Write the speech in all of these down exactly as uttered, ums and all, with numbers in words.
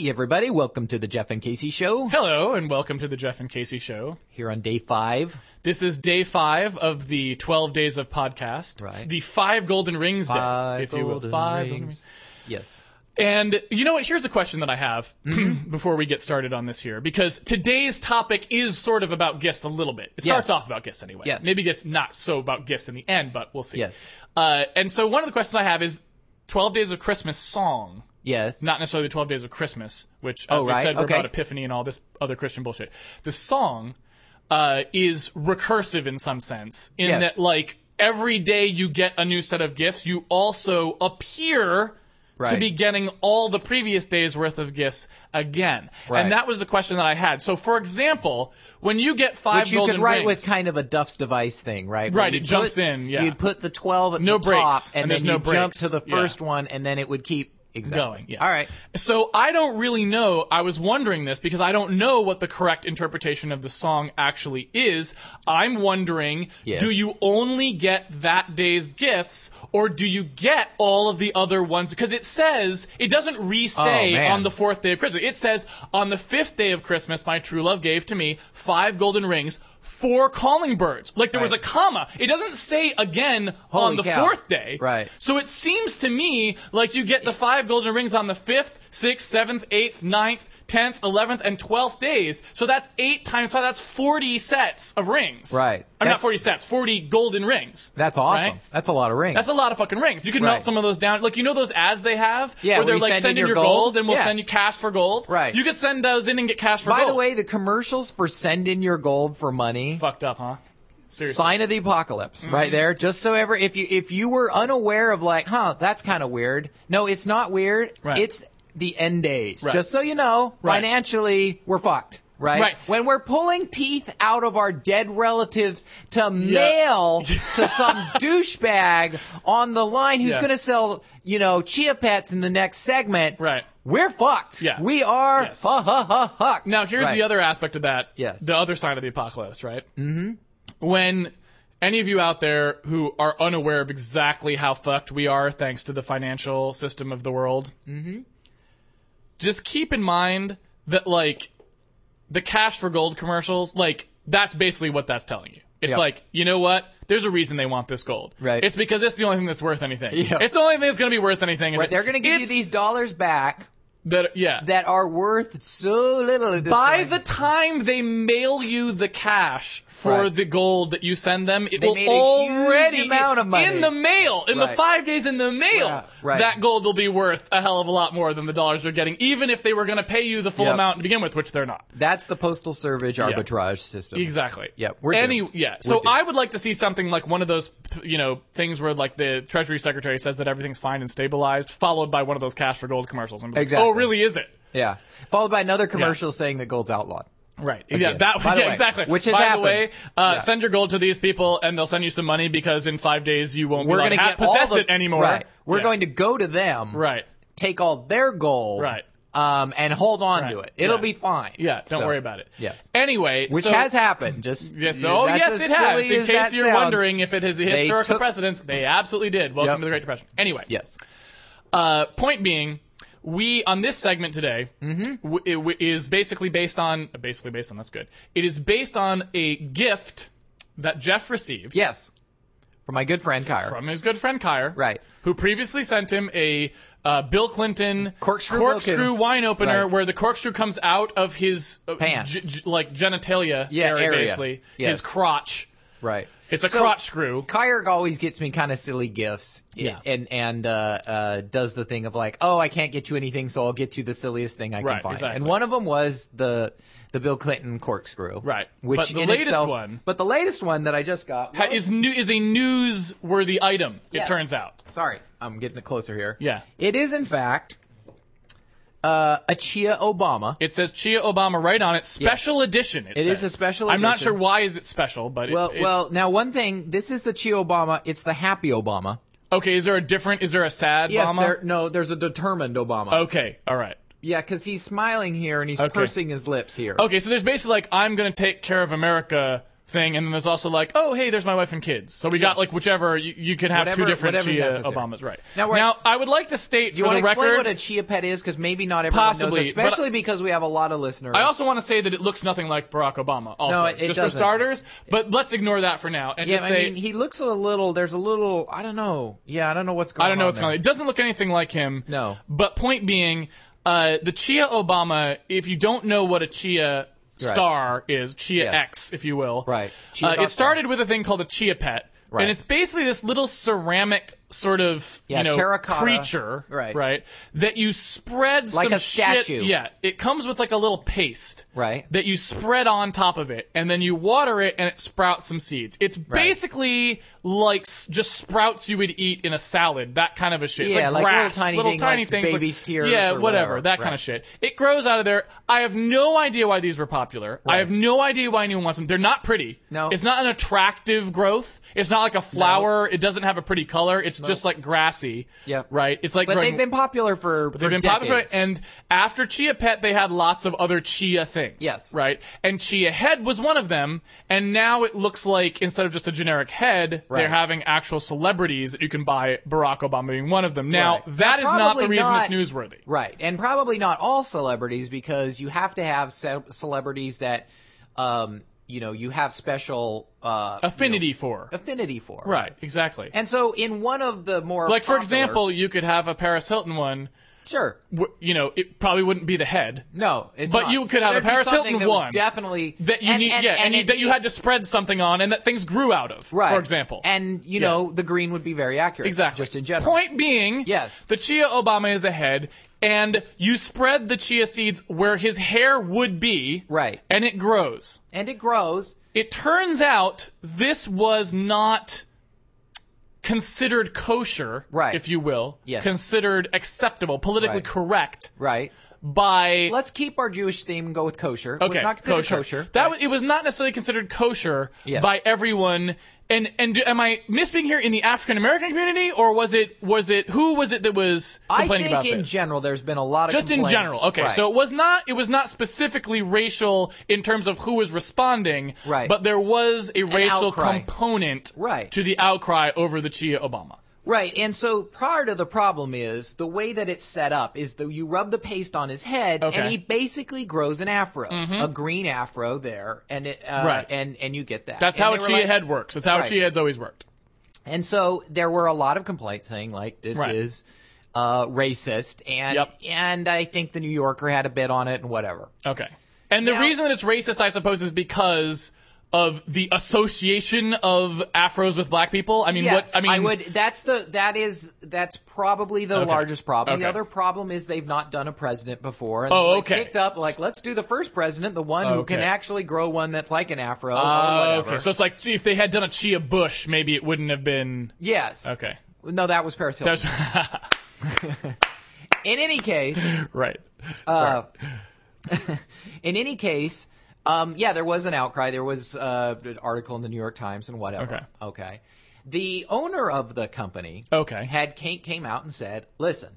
Hey, everybody. Welcome to the Jeff and Casey Show. Hello, and welcome to the Jeff and Casey Show. Here on day five. This is day five of the twelve days of podcast. Right. The five golden rings five day, if you will. Five golden rings. Yes. And you know what? Here's a question that I have before we get started on this here, because today's topic is sort of about gifts a little bit. It yes. starts off about gifts anyway. Yes. Maybe it's not so about gifts in the end, but we'll see. Yes. Uh, and so one of the questions I have is twelve Days of Christmas song. Yes. Not necessarily the twelve Days of Christmas, which, as oh, right. we said, we're okay. about Epiphany and all this other Christian bullshit. The song uh, is recursive in some sense, in yes. that, like, every day you get a new set of gifts, you also appear right. to be getting all the previous day's worth of gifts again. Right. And that was the question that I had. So, for example, when you get five Which you golden could write rings, with kind of a Duff's Device thing, right? Right, it jumps put, in, yeah. You'd put the twelve at no the breaks, top, and, and then no you'd breaks. jump to the first yeah. one, and then it would keep... Exactly. Going, yeah. All right. So I don't really know. I was wondering this because I don't know what the correct interpretation of the song actually is. I'm wondering, yes. do you only get that day's gifts, or do you get all of the other ones? Because it says, it doesn't re-say oh, on the fourth day of Christmas. It says, on the fifth day of Christmas, my true love gave to me five golden rings, four calling birds. Like, there right. was a comma. It doesn't say again Holy on the cow. fourth day. Right. So it seems to me like you get the five golden rings on the fifth, sixth, seventh, eighth, ninth, tenth, eleventh, and twelfth days. So that's eight times five. That's forty sets of rings. Right. I mean, not forty sets. forty golden rings. That's awesome. Right? That's a lot of rings. That's a lot of fucking rings. You can right. melt some of those down. Like, you know those ads they have? Yeah. Where they're like, send, send in your gold, gold and we'll yeah. send you cash for gold. Right. You could send those in and get cash for By gold. By the way, the commercials for send in your gold for money. Fucked up, huh? Seriously. Sign of the apocalypse, mm-hmm. right there. Just so ever, if you if you were unaware of like, huh, that's kind of weird. No, it's not weird. Right. It's the end days. Right. Just so you know, right. financially, we're fucked. Right? right. When we're pulling teeth out of our dead relatives to yep. mail to some douchebag on the line who's yeah. going to sell, you know, Chia Pets in the next segment. Right. We're fucked. Yeah. We are yes. fuck, fuck, fuck. Now, here's right. the other aspect of that. Yes. The other sign of the apocalypse, right? Mm-hmm. When any of you out there who are unaware of exactly how fucked we are thanks to the financial system of the world, mm-hmm. just keep in mind that, like, the cash for gold commercials, like, that's basically what that's telling you. It's yep. like, you know what? There's a reason they want this gold. Right. It's because it's the only thing that's worth anything. Yep. It's the only thing that's going to be worth anything. Right. They're going to give you these dollars back. That yeah, that are worth so little at this By point. the time they mail you the cash for right. the gold that you send them, it they will made a already huge amount of money. in the mail, in right. the five days in the mail, yeah. right. that gold will be worth a hell of a lot more than the dollars you're getting, even if they were going to pay you the full yep. amount to begin with, which they're not. That's the postal service arbitrage yep. system. Exactly. Yep. We're Any doomed. yeah. So I would like to see something like one of those, you know, things where like the Treasury Secretary says that everything's fine and stabilized, followed by one of those cash for gold commercials. And exactly. Oh, Oh, really is it? Yeah. Followed by another commercial yeah. saying that gold's outlawed. Right. Again. Yeah, that yeah, way, exactly. Which has by happened. By the way, uh, yeah. send your gold to these people and they'll send you some money because in five days you won't We're be like, gonna get possess all the, it anymore. Right. We're yeah. going to go to them. Right. Take all their gold. Right. Um, and hold on right. to it. It'll yeah. be fine. Yeah, don't so, worry about it. Yes. Anyway, which so, has happened. Just yes, oh yes, it has. In case you're sounds, wondering if it is a historical took, precedence, they absolutely did. Welcome yep. to the Great Depression. Anyway. Yes. Uh, point being. We, on this segment today, mm-hmm. w- it w- is basically based on, basically based on, that's good. It is based on a gift that Jeff received. Yes. From my good friend, Kyer. From his good friend, Kyer. Right. Who previously sent him a uh, Bill Clinton corkscrew, corkscrew Wilkin. wine opener right. where the corkscrew comes out of his, uh, Pants. G- g- like, genitalia yeah, area, area, basically. Yes. His crotch. Right. It's a so, crotch screw. Kyer always gets me kind of silly gifts. Yeah. And, and, uh, uh, does the thing of like, oh, I can't get you anything, so I'll get you the silliest thing I right, can find. Exactly. And one of them was the, the Bill Clinton corkscrew. Right. Which but the in latest itself, one. But the latest one that I just got. Ha, is new, is a newsworthy item, yes. it turns out. Sorry. I'm getting it closer here. Yeah. It is, in fact, uh, a Chia Obama. It says Chia Obama right on it. Special yes. edition, it, it says. It is a special edition. I'm not sure why is it special, but well, it, it's... Well, now one thing, this is the Chia Obama. It's the happy Obama. Okay, is there a different, is there a sad yes, Obama? There, no, there's a determined Obama. Okay, all right. Yeah, because he's smiling here and he's okay. pursing his lips here. Okay, so there's basically like, I'm going to take care of America thing, and then there's also like, oh, hey, there's my wife and kids. So we yeah. got like whichever you, you could have whatever, two different Chia Obamas, right? Now, now, I would like to state you for the record, explain what a Chia Pet is, because maybe not everyone possibly, knows, especially I, because we have a lot of listeners. I also want to say that it looks nothing like Barack Obama. Also, no, it, it just doesn't. For starters, but let's ignore that for now. And yeah, just say, I mean, he looks a little. There's a little. I don't know. Yeah, I don't know what's going. on I don't know on what's there. going on. It doesn't look anything like him. No. But point being, uh, the Chia Obama. If you don't know what a Chia Star right. is Chia yes. X, if you will. Right. Uh, it started with a thing called a Chia Pet, right. and it's basically this little ceramic sort of yeah, you know terracotta. creature, right. right? That you spread like some a statue. Shit, yeah, it comes with like a little paste, right? That you spread on top of it, and then you water it, and it sprouts some seeds. It's right. basically like just sprouts you would eat in a salad, that kind of a shit. Yeah, it's like, like grass, little tiny, little thing, tiny like things, baby's like, tears, yeah, or whatever, whatever, that right. kind of shit. It grows out of there. I have no idea why these were popular. Right. I have no idea why anyone wants them. They're not pretty. No, it's not an attractive growth. It's not like a flower. No. It doesn't have a pretty color. It's just like grassy, yep. right? It's like, but growing, they've been popular for, for they've been decades. popular, and after Chia Pet, they had lots of other chia things, yes, right? And Chia Head was one of them, and now it looks like instead of just a generic head, right. they're having actual celebrities that you can buy. Barack Obama being one of them. Now right. that now, is not the reason not, it's newsworthy, right? And probably not all celebrities, because you have to have ce celebrities that. Um, You know, you have special uh, affinity you know, for affinity for right, exactly. And so, in one of the more like, popular, for example, you could have a Paris Hilton one. Sure, w you know, it probably wouldn't be the head. No, it's but not. you could have There'd a Paris Hilton that one definitely that you and, need, and, yeah, and, and it, that you had to spread something on, and that things grew out of. Right, for example, and you yeah. know, the green would be very accurate. Exactly, just in general. Point being, yes, the Chia Obama is a head. And you spread the chia seeds where his hair would be. Right. And it grows. And it grows. It turns out this was not considered kosher, right. if you will. Yes. Considered acceptable, politically right. correct. Right. By... Let's keep our Jewish theme and go with kosher. Okay, it was not considered kosher. kosher that right. was, it was not necessarily considered kosher yes. by everyone. And and do, am I misspeaking here in the African American community, or was it was it who was it that was complaining about this? I think in general there's been a lot of just complaints. in general. Okay, right. so it was not it was not specifically racial in terms of who was responding, right? But there was a An racial outcry. component, right. to the outcry over the Chia Obama. Right, and so part of the problem is the way that it's set up is that you rub the paste on his head, okay. and he basically grows an afro, mm-hmm. a green afro there, and it, uh, right. and and you get that. That's and how a Chia like, head works. That's how right. Chia head's always worked. And so there were a lot of complaints saying like this right. is uh, racist, and yep. and I think the New Yorker had a bit on it and whatever. Okay, and the now, reason that it's racist, I suppose, is because. Of the association of afros with black people? I mean, yes, what, I mean, I would, that's the, that is, that's probably the okay. largest problem. Okay. The other problem is they've not done a president before. And oh, okay. picked up, like, let's do the first president, the one okay. who can actually grow one that's like an afro. Oh, uh, okay. So it's like, see, if they had done a Chia Bush, maybe it wouldn't have been. Yes. Okay. No, that was Paris Hilton. That was... In any case. Right. Sorry. Uh, in any case. Um, yeah, there was an outcry. There was uh, an article in the New York Times and whatever. Okay. Okay. The owner of the company okay. had came out and said, listen,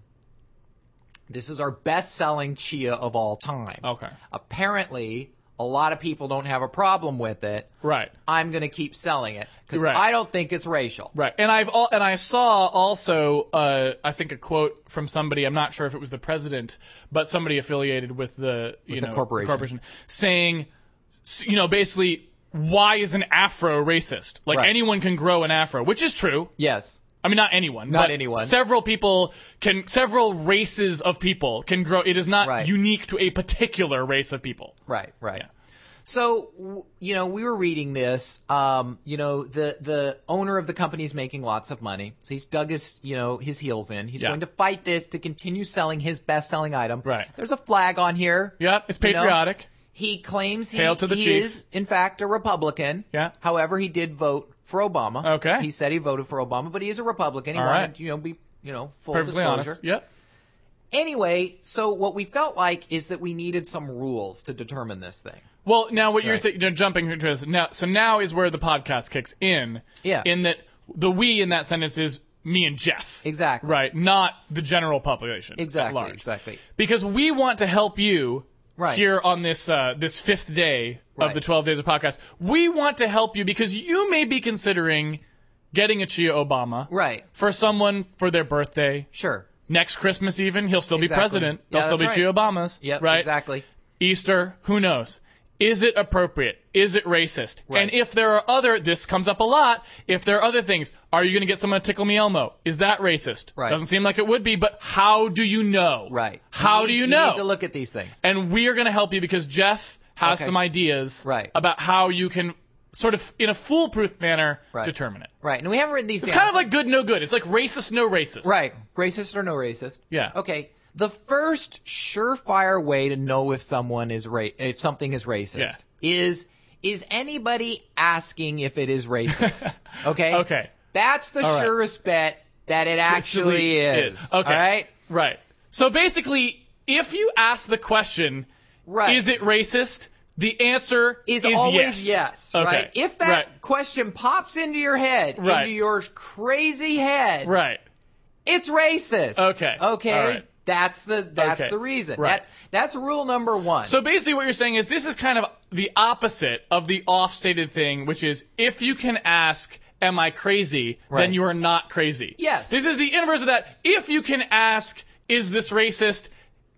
this is our best-selling chia of all time. Okay. Apparently, a lot of people don't have a problem with it. Right. I'm going to keep selling it because right. I don't think it's racial. Right. And, I've all, and I saw also, uh, I think, a quote from somebody, I'm not sure if it was the president, but somebody affiliated with the, you with know, the corporation. corporation, saying, you know, basically, why is an afro racist? Like, right. anyone can grow an afro, which is true. Yes. I mean, not anyone. Not but anyone. Several people can, several races of people can grow. It is not right. unique to a particular race of people. Right, right. Yeah. So, you know, we were reading this. Um, you know, the, the owner of the company is making lots of money. So he's dug his, you know, his heels in. He's yeah. going to fight this to continue selling his best-selling item. Right. There's a flag on here. Yep, it's patriotic. You know? He claims he, Hail to the he chief. is, in fact, a Republican. Yeah. However, he did vote for Obama. Okay. He said he voted for Obama, but he is a Republican. He All wanted, right. you know, be, you know, full Perfectly disclosure. Honest. Yep. Anyway, so what we felt like is that we needed some rules to determine this thing. Well, now what right. you're, you're jumping into is now. So now is where the podcast kicks in. Yeah. In that the we in that sentence is me and Jeff. Exactly. Right. Not the general population. Exactly. At large. Exactly. Because we want to help you right. here on this uh, this fifth day right. of the twelve Days of Podcast. We want to help you because you may be considering getting a Chia Obama right. for someone for their birthday. Sure. Next Christmas even, he'll still exactly. be president. They'll yeah, still be right. Chia Obamas. Yep, right? exactly. Easter, who knows? Is it appropriate? Is it racist? Right. And if there are other, this comes up a lot, if there are other things, are you going to get someone to tickle me Elmo? Is that racist? Right. Doesn't seem like it would be, but how do you know? Right. How you do you, you know? You need to look at these things. And we are going to help you because Jeff has okay. some ideas right. about how you can sort of, in a foolproof manner, right. determine it. Right. And we haven't written these it's down. It's kind of like good, no good. It's like racist, no racist. Right. Racist or no racist. Yeah. Okay. The first surefire way to know if someone is ra- if something is racist yeah. is is anybody asking if it is racist? Okay? Okay. That's the all surest right. bet that it actually is. is. Okay. All right? Right. So basically, if you ask the question, right. is it racist? The answer is, is always yes. yes okay. Right? If that right. question pops into your head, right. into your crazy head, right. it's racist. Okay. Okay. That's the that's okay. the reason. Right. That's that's rule number one. So basically what you're saying is this is kind of the opposite of the off-stated thing, which is if you can ask, am I crazy, right. then you are not crazy. Yes. This is the inverse of that. If you can ask, is this racist,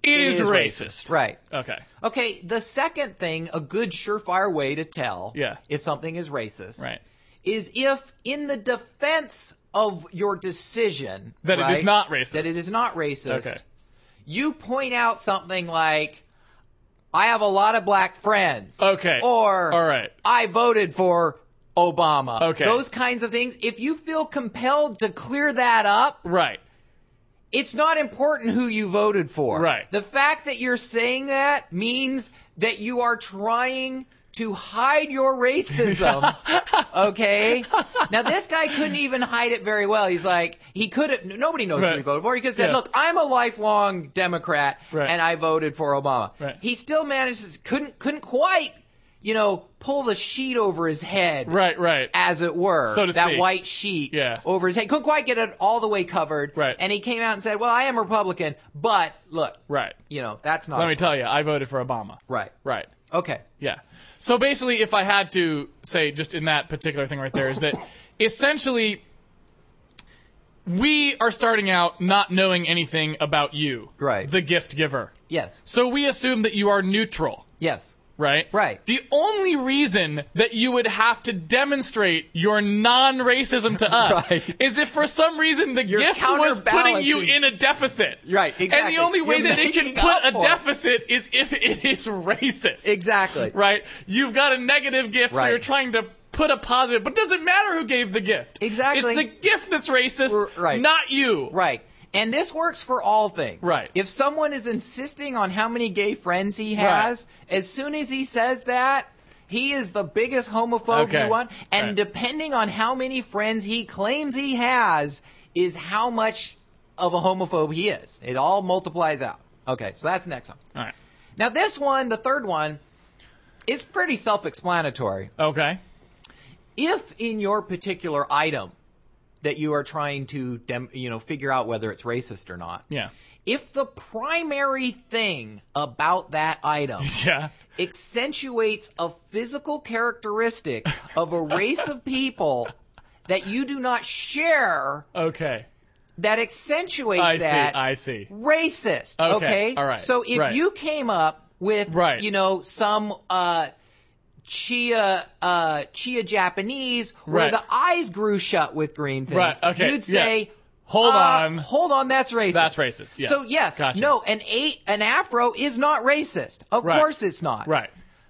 it, it is, is racist. racist. Right. Okay. Okay, the second thing, a good surefire way to tell yeah. if something is racist right. is if in the defense of your decision that right, it is not racist. That it is not racist. Okay. You point out something like, I have a lot of black friends. Okay. Or, all right. I voted for Obama. Okay. Those kinds of things. If you feel compelled to clear that up. Right. It's not important who you voted for. Right. The fact that you're saying that means that you are trying to hide your racism, okay? Now, this guy couldn't even hide it very well. He's like, he could have, nobody knows right. who he voted for. He could have said, yeah. look, I'm a lifelong Democrat, right. and I voted for Obama. Right. He still manages, couldn't couldn't quite, you know, pull the sheet over his head. Right, right. As it were. So to that speak. White sheet yeah. over his head. Couldn't quite get it all the way covered. Right. And he came out and said, well, I am Republican, but look. Right. You know, that's not. Let me tell you, I voted for Obama. Right. Right. Okay. Yeah. So basically, if I had to say just in that particular thing right there is that essentially we are starting out not knowing anything about you, right. the gift giver. Yes. So we assume that you are neutral. Yes. Right? Right. The only reason that you would have to demonstrate your non-racism to us right. is if for some reason the your gift was putting you in a deficit. Right, exactly. And the only way You're that it can put a deficit is if it is racist. Exactly. Right? You've got a negative gift, right. so you're trying to put a positive, but it doesn't matter who gave the gift. Exactly. It's the gift that's racist, We're, right. not you. Right. And this works for all things. Right. If someone is insisting on how many gay friends he has, right. as soon as he says that, he is the biggest homophobe okay. you want. And right. depending on how many friends he claims he has is how much of a homophobe he is. It all multiplies out. Okay, so that's the next one. All right. Now this one, the third one, is pretty self-explanatory. Okay. If in your particular item that you are trying to, dem- you know, figure out whether it's racist or not. Yeah. If the primary thing about that item yeah. accentuates a physical characteristic of a race of people that you do not share. Okay. That accentuates I that. I see, I see. Racist. Okay. okay? All right. So if right. you came up with, right. you know, some uh Chia, uh, Chia Japanese, where right. the eyes grew shut with green things. Right. Okay. You'd say, yeah. "Hold uh, on, hold on, that's racist." That's racist. Yeah. So yes, gotcha. no, an eight, an afro is not racist. Of right. course, it's not. Right.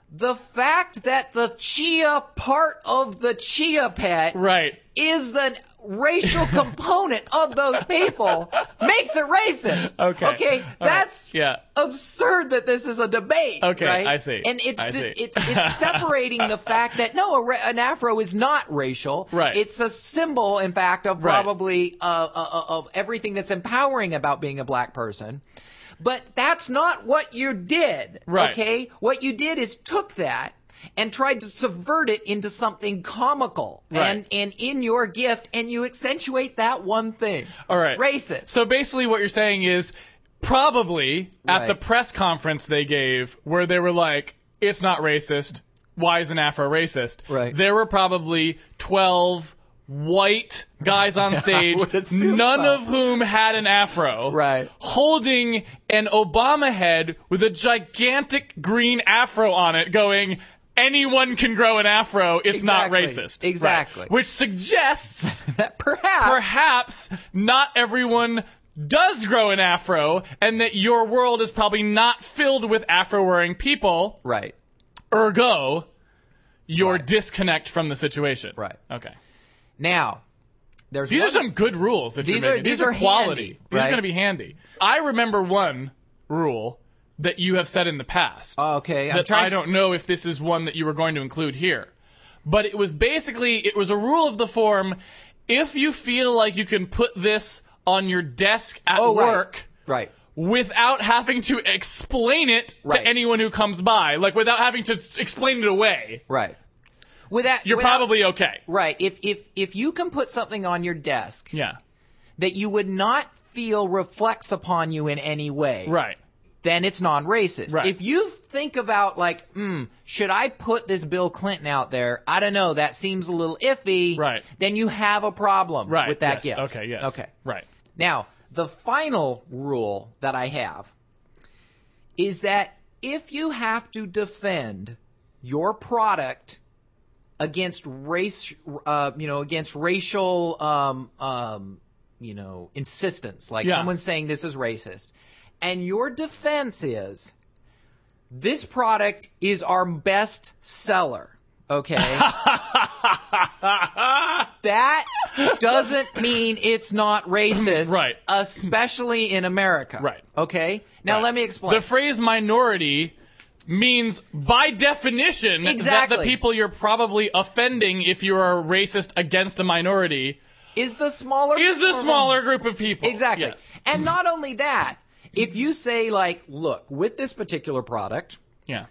The fact that the Chia part of the Chia Pet right. is the racial component of those people makes it racist. Okay. Okay. That's right. yeah. absurd that this is a debate. Okay. Right? I see. And it's, see. It, it's separating the fact that no, a, an afro is not racial. Right. It's a symbol, in fact, of probably right. uh, uh, of everything that's empowering about being a black person. But that's not what you did, right. okay? What you did is took that and tried to subvert it into something comical right. and, and in your gift, and you accentuate that one thing. All right. Racist. So basically what you're saying is probably at right. the press conference they gave where they were like, it's not racist. Why is an Afro racist? Right. There were probably twelve white guys on stage, none so. of whom had an Afro, right. holding an Obama head with a gigantic green Afro on it going, anyone can grow an Afro. It's exactly. not racist. Exactly. Right. Which suggests that perhaps, perhaps not everyone does grow an Afro and that your world is probably not filled with Afro-wearing people. Right. Ergo, your right. disconnect from the situation. Right. Okay. Now, there's these one, are some good rules that you're making. Are, these, these are, are quality. Handy, these right? are going to be handy. I remember one rule that you have said in the past. Oh, okay. I'm that trying I don't to... know if this is one that you were going to include here. But it was basically, it was a rule of the form, if you feel like you can put this on your desk at oh, work. Right. right. Without having to explain it right. to anyone who comes by. Like, without having to explain it away. Right. Without, You're without, probably okay. Right. If if if you can put something on your desk yeah. that you would not feel reflects upon you in any way, right. then it's non-racist. Right. If you think about, like, mm, should I put this Bill Clinton out there? I don't know. That seems a little iffy. Right. Then you have a problem right. with that yes. gift. Okay, yes. Okay. Right. Now, the final rule that I have is that if you have to defend your product against race, uh, you know, against racial, um, um, you know, insistence, like yeah. someone saying this is racist, and your defense is this product is our best seller, okay? That doesn't mean it's not racist, right? Especially in America, right? Okay. Now right. let me explain. The phrase "minority" means, by definition, exactly. that the people you're probably offending if you are racist against a minority is the smaller is the smaller group of people. Exactly. Yes. And not only that, if you say, like, look, with this particular product, yeah,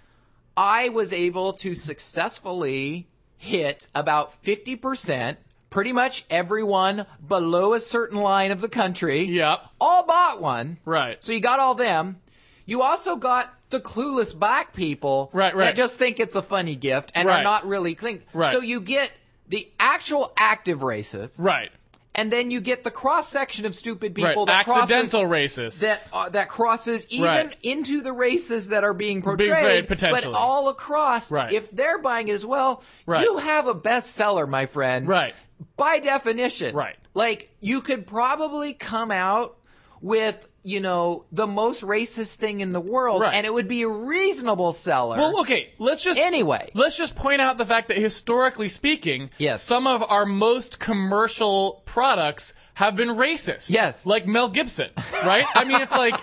I was able to successfully hit about fifty percent, pretty much everyone below a certain line of the country. Yep. All bought one. Right. So you got all them. You also got the clueless black people right, right. that just think it's a funny gift and right. are not really think. Right. So you get the actual active racists. Right. And then you get the cross section of stupid people right. that accidental crosses, racists that uh, that crosses even right. into the races that are being portrayed, being potentially. But all across. Right. If they're buying it as well, right. you have a bestseller, my friend. Right. By definition. Right. Like, you could probably come out with, you know, the most racist thing in the world, right. and it would be a reasonable seller. Well, okay, let's just... Anyway. Let's just point out the fact that, historically speaking, yes. some of our most commercial products have been racist. Yes. Like Mel Gibson, right? I mean, it's like,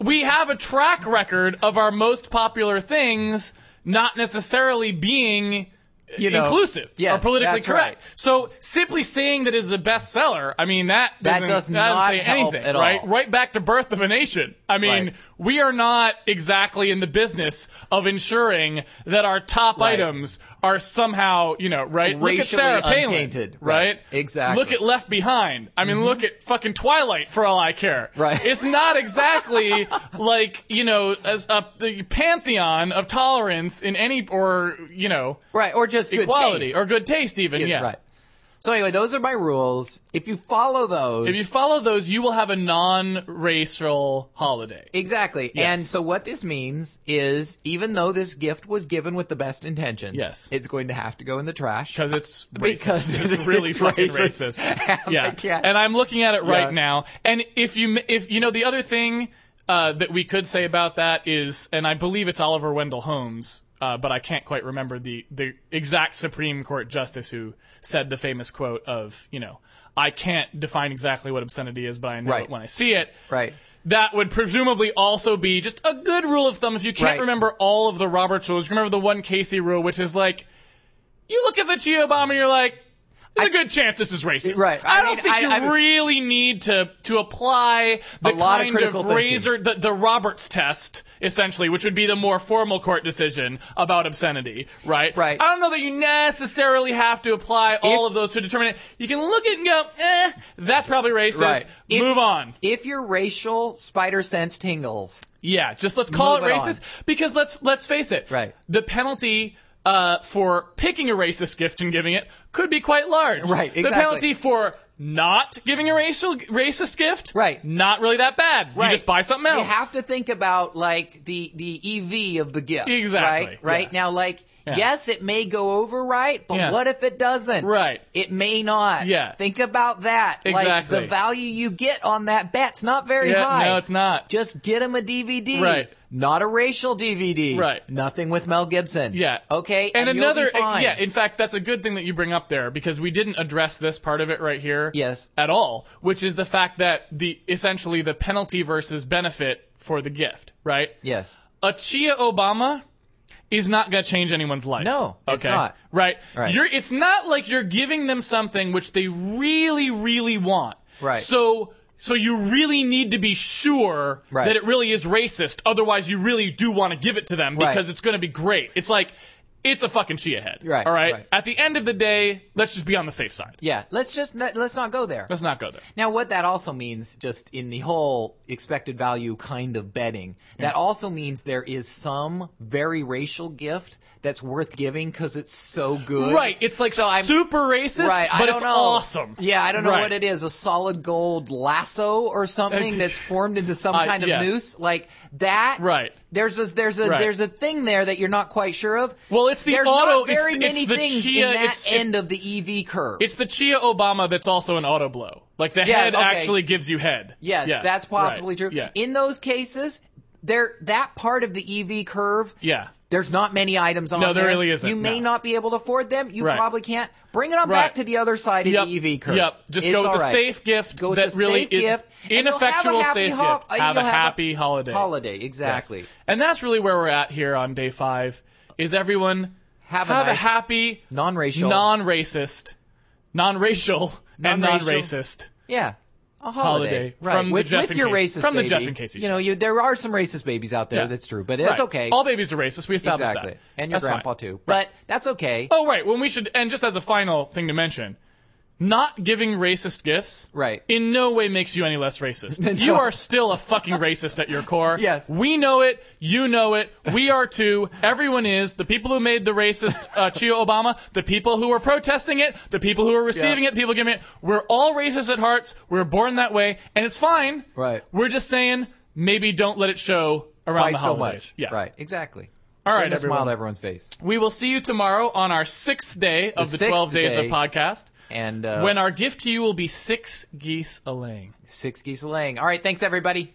we have a track record of our most popular things not necessarily being... You know, inclusive yes, or politically correct. Right. So simply saying that it's a bestseller, I mean, that doesn't, that does not that doesn't say help anything, at right? all. Right back to Birth of a Nation. I mean, right. we are not exactly in the business of ensuring that our top right. items are somehow, you know, right? Racially look at Sarah untainted. Palin, right? right? Exactly. Look at Left Behind. I mean, mm-hmm. look at fucking Twilight, for all I care. Right. It's not exactly like, you know, as a the pantheon of tolerance in any, or, you know. Right, or just Just good equality taste. Or good taste even yeah, yeah right so anyway, those are my rules. If you follow those if you follow those you will have a non-racial holiday. Exactly. Yes. And so what this means is, even though this gift was given with the best intentions, yes. it's going to have to go in the trash because it's racist. Because it's, it's really it's fucking racist, racist. yeah. yeah and I'm looking at it right yeah. now. And if you if you know the other thing uh that we could say about that is, and I believe it's Oliver Wendell Holmes, Uh, but I can't quite remember the, the exact Supreme Court justice who said the famous quote of, you know, I can't define exactly what obscenity is, but I know right. it when I see it. Right. That would presumably also be just a good rule of thumb if you can't right. remember all of the Roberts rules. Remember the one Casey rule, which is like, you look at the Chia Obama, you're like, There's I, a good chance this is racist. Right. I, I don't mean, think I, you I, really I, need to to apply the kind of, of razor, the, the Roberts test, essentially, which would be the more formal court decision about obscenity, right? Right. I don't know that you necessarily have to apply all if, of those to determine it. You can look at it and go, eh, that's probably racist. Right. If, Move on. If your racial spider sense tingles. Yeah, just let's call it racist on. Because let's let's face it. Right. The penalty uh, for picking a racist gift and giving it could be quite large. Right, exactly. The penalty for not giving a racial racist gift, right? Not really that bad. Right. You just buy something else. You have to think about like the the E V of the gift. Exactly. Right. Right. Yeah. Now, like. Yeah. Yes, it may go over right, but yeah. what if it doesn't? Right. It may not. Yeah. Think about that. Exactly. Like, the value you get on that bet's not very yeah, high. No, it's not. Just get him a D V D. Right. Not a racial D V D. Right. Nothing with Mel Gibson. Yeah. Okay, and, and another, you'll be fine. Yeah, in fact, that's a good thing that you bring up there because we didn't address this part of it right here yes. at all, which is the fact that the essentially the penalty versus benefit for the gift, right? Yes. A Chia Obama... is not going to change anyone's life. No, okay. It's not. Right? Right. You're, it's not like you're giving them something which they really, really want. Right. So so you really need to be sure right. that it really is racist. Otherwise, you really do want to give it to them because right. it's going to be great. It's like, it's a fucking chia head. Right. All right? Right? At the end of the day, let's just be on the safe side. Yeah. Let's just not, let's not go there. Let's not go there. Now, what that also means, just in the whole expected value kind of betting, yeah. that also means there is some very racial gift that's worth giving because it's so good. Right. It's like so super I'm, racist, right, but it's know. awesome. Yeah. I don't know right. what it is. A solid gold lasso or something that's formed into some I, kind of yeah. noose. Like that. Right. There's a there's a right. there's a thing there that you're not quite sure of. Well, it's the there's auto. Not very it's, many it's the things Chia, in that it's, end it, of the E V curve. It's the Chia Obama that's also an auto blow. Like the yeah, head okay. actually gives you head. Yes, yeah. that's possibly right. true. Yeah. In those cases, there that part of the E V curve. Yeah. There's not many items on there. No, there really isn't. You may no. not be able to afford them. You right. probably can't. Bring it on right. back to the other side of yep. the E V curve. Yep. Just it's go with the right. safe gift. Go with that the really safe gift. Ineffectual safe ho- gift. Have a happy have a holiday. Holiday, exactly. Yes. And that's really where we're at here on day five is everyone have a, have nice, a happy, non-racial, non-racist, non-racial, non-racial and non-racist. Yeah. A holiday, holiday right. from with, the Jeff with and your Casey, racist from baby. the Jeff and Casey Show. You know, you, there are some racist babies out there. Yeah. That's true, but that's right. okay. All babies are racist. We established exactly. that, and your that's grandpa fine. too. But right. that's okay. Oh, right. Well, we should. And just as a final thing to mention, not giving racist gifts, right. in no way makes you any less racist. No. You are still a fucking racist at your core. Yes, we know it. You know it. We are too. Everyone is. The people who made the racist uh, Chia Obama, the people who are protesting it, the people who are receiving yeah. it, the people giving it. We're all racist at hearts. We're born that way, and it's fine. Right. We're just saying maybe don't let it show around Quite the holidays. So much. Yeah. Right. Exactly. All right, everyone. Smile to everyone's face. We will see you tomorrow on our sixth day of the, the twelve days day. of podcast. And uh, when our gift to you will be six geese a-laying. Six geese a-laying. All right, thanks, everybody.